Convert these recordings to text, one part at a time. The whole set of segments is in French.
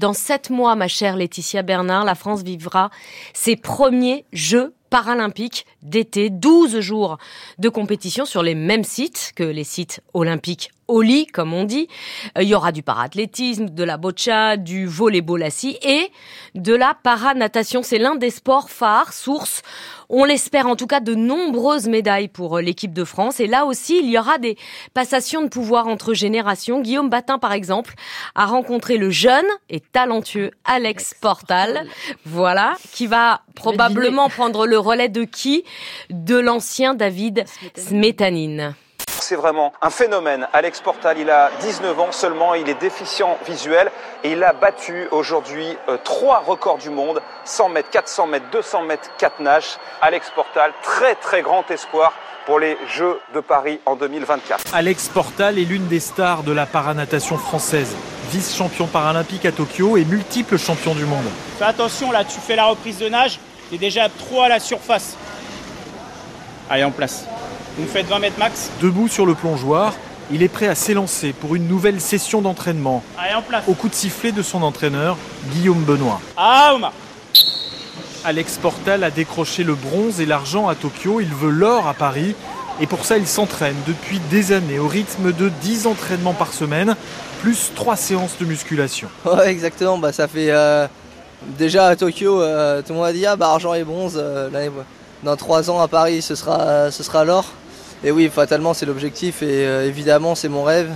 Dans 7 mois, ma chère Laetitia Bernard, la France vivra ses premiers Jeux paralympiques d'été. 12 jours de compétition sur les mêmes sites que les sites olympiques Oli, comme on dit. Il y aura du para-athlétisme, de la boccia, du volley-ball assis et de la para-natation. C'est l'un des sports phares, source, on l'espère en tout cas, de nombreuses médailles pour l'équipe de France. Et là aussi, il y aura des passations de pouvoir entre générations. Guillaume Batin, par exemple, a rencontré le jeune et talentueux Alex Portal. Voilà, qui va probablement prendre le relais de qui ? De l'ancien David Smétanine. C'est vraiment un phénomène. Alex Portal, il a 19 ans seulement, il est déficient visuel et il a battu aujourd'hui 3 records du monde, 100 mètres, 400 mètres, 200 mètres, 4 nages. Alex Portal, très très grand espoir pour les Jeux de Paris en 2024. Alex Portal est l'une des stars de la paranatation française, vice-champion paralympique à Tokyo et multiple champion du monde. Fais attention là, tu fais la reprise de nage, t'es déjà à 3 à la surface. Allez, en place. Vous faites 20 mètres max. Debout sur le plongeoir, il est prêt à s'élancer pour une nouvelle session d'entraînement. Allez, en place. Au coup de sifflet de son entraîneur, Guillaume Benoît. Ah, Omar. Alex Portal a décroché le bronze et l'argent à Tokyo. Il veut l'or à Paris. Et pour ça, il s'entraîne depuis des années au rythme de 10 entraînements par semaine, plus 3 séances de musculation. Ouais, exactement. Bah, ça fait déjà à Tokyo, tout le monde a dit argent et bronze. Dans 3 ans à Paris, ce sera l'or. Et oui, fatalement, c'est l'objectif et évidemment, c'est mon rêve,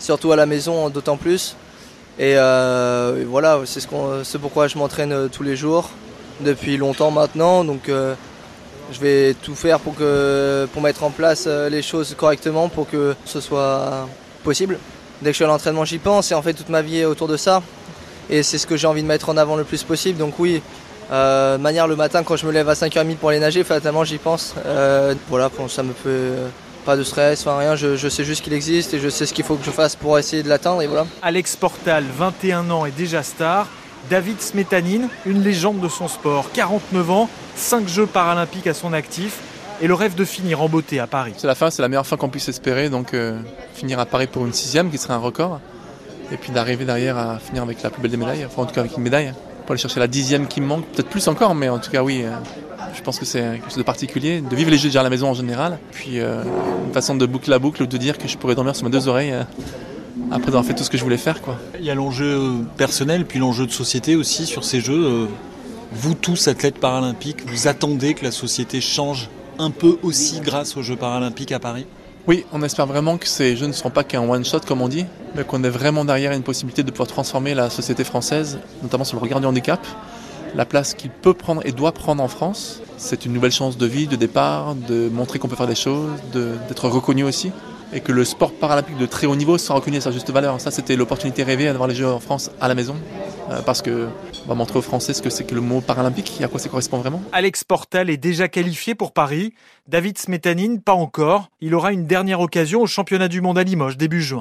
surtout à la maison, d'autant plus. Et voilà, c'est pourquoi je m'entraîne tous les jours, depuis longtemps maintenant. Donc, je vais tout faire pour mettre en place les choses correctement pour que ce soit possible. Dès que je suis à l'entraînement, j'y pense et en fait, toute ma vie est autour de ça. Et c'est ce que j'ai envie de mettre en avant le plus possible. Donc oui, manière le matin, quand je me lève à 5h30 pour aller nager, fatalement, j'y pense. Voilà, ça me fait pas de stress, rien. Je sais juste qu'il existe et je sais ce qu'il faut que je fasse pour essayer de l'atteindre. Et voilà. Alex Portal, 21 ans, est déjà star. David Smétanine, une légende de son sport. 49 ans, 5 Jeux paralympiques à son actif et le rêve de finir en beauté à Paris. C'est la meilleure fin qu'on puisse espérer. Donc finir à Paris pour une 6e, qui serait un record. Et puis d'arriver derrière à finir avec la plus belle des médailles, enfin en tout cas avec une médaille. Pour aller chercher la 10e qui me manque, peut-être plus encore, mais en tout cas oui, je pense que c'est quelque chose de particulier, de vivre les Jeux déjà à la maison en général, puis une façon de boucler la boucle, de dire que je pourrais dormir sur mes 2 oreilles après avoir fait tout ce que je voulais faire, quoi. Il y a l'enjeu personnel, puis l'enjeu de société aussi sur ces Jeux. Vous tous, athlètes paralympiques, vous attendez que la société change un peu aussi grâce aux Jeux paralympiques à Paris ? Oui, on espère vraiment que ces Jeux ne seront pas qu'un one-shot, comme on dit, mais qu'on est vraiment derrière une possibilité de pouvoir transformer la société française, notamment sur le regard du handicap, la place qu'il peut prendre et doit prendre en France. C'est une nouvelle chance de vie, de départ, de montrer qu'on peut faire des choses, d'être reconnu aussi, et que le sport paralympique de très haut niveau soit reconnu à sa juste valeur. Ça, c'était l'opportunité rêvée d'avoir les Jeux en France à la maison, parce qu'on va montrer aux Français ce que c'est que le mot paralympique et à quoi ça correspond vraiment. Alex Portal est déjà qualifié pour Paris. David Smétanine, pas encore. Il aura une dernière occasion au championnat du monde à Limoges début juin.